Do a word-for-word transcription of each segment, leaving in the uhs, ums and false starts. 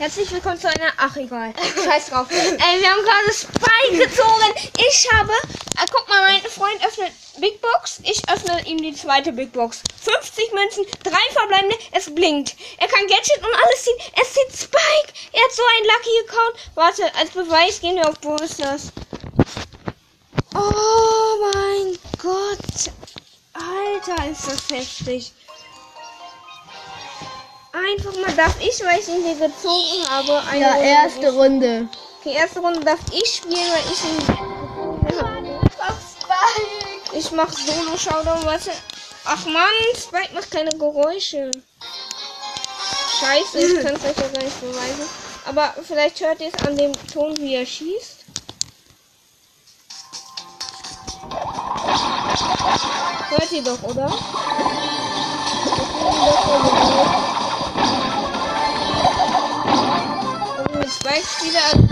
Herzlich willkommen zu einer... Ach, egal. Scheiß drauf. Ey, wir haben gerade Spike gezogen. Ich habe... Äh, guck mal, mein Freund öffnet Big Box. Ich öffne ihm die zweite Big Box. fünfzig Münzen, drei verbleibende. Es blinkt. Er kann Gadget und alles ziehen. Es zieht Spike. Er hat so einen Lucky Account. Warte, als Beweis gehen wir auf Bonus. Oh mein Gott. Alter, ist das heftig. Einfach mal darf ich, weil ich ihn hier gezogen habe. Eine ja, Runde erste Runde. Okay, erste Runde darf ich spielen, weil ich ihn... Ich, ich mach Solo-Showdown, warte. Ach man, Spike macht keine Geräusche. Scheiße, ich kann es euch ja gar nicht beweisen. Aber vielleicht hört ihr es an dem Ton, wie er schießt. Hört ihr doch, oder? Spike wieder an.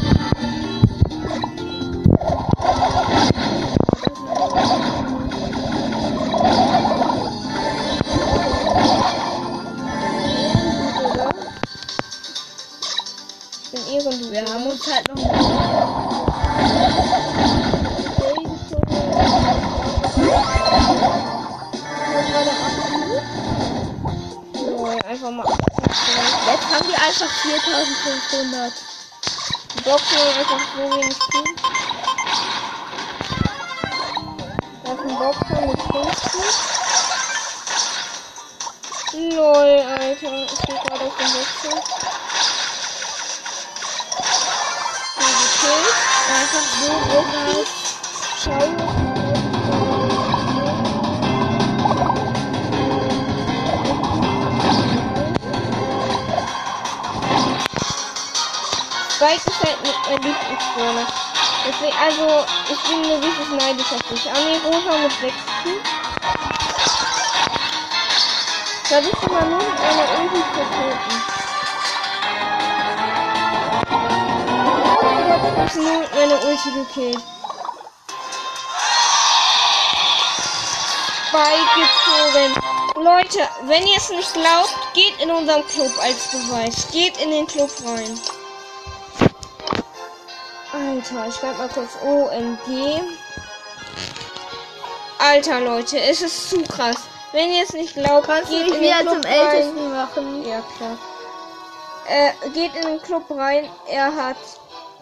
Ich bin irgendwie. Wir haben uns halt noch. Okay, einfach mal. Jetzt haben wir einfach viertausendfünfhundert. Boxer einfach so wenig Team. Da ist ein Boxer mit fünfzig. Lol, Alter. Ich bin gerade auf dem Boxer. Einfach so wirklich. Scheiße. Spike ist halt nicht mein Lieblingsbrawler. Deswegen, also, ich bin nur richtig neidisch auf dich. Armee Rosa mit sechs. Da bist du mal nur mit einer irgendwie zu töten. Ich hab nur mit meiner Ulti gekillt. Spike gezogen. Leute, wenn ihr es nicht glaubt, geht in unseren Club als Beweis. Geht in den Club rein. Alter, ich werde mal kurz O M G. Alter, Leute, es ist zu krass. Wenn ihr es nicht glaubt, kannst geht du in den Club zum rein. Ältesten machen. Ja, klar. Äh, geht in den Club rein. Er hat,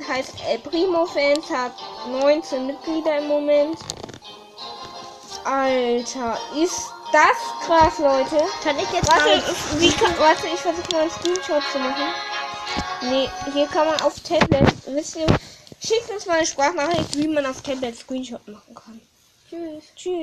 heißt äh, Primo Fans, hat neunzehn Mitglieder im Moment. Alter, ist das krass, Leute. Kann ich jetzt warte, mal wie kann, warte, ich versuche mal einen Screenshot zu machen. Nee, hier kann man auf Tablet, wisst ihr, schickt uns mal eine Sprachnachricht, wie man auf Tablet Screenshot machen kann. Tschüss. Tschüss.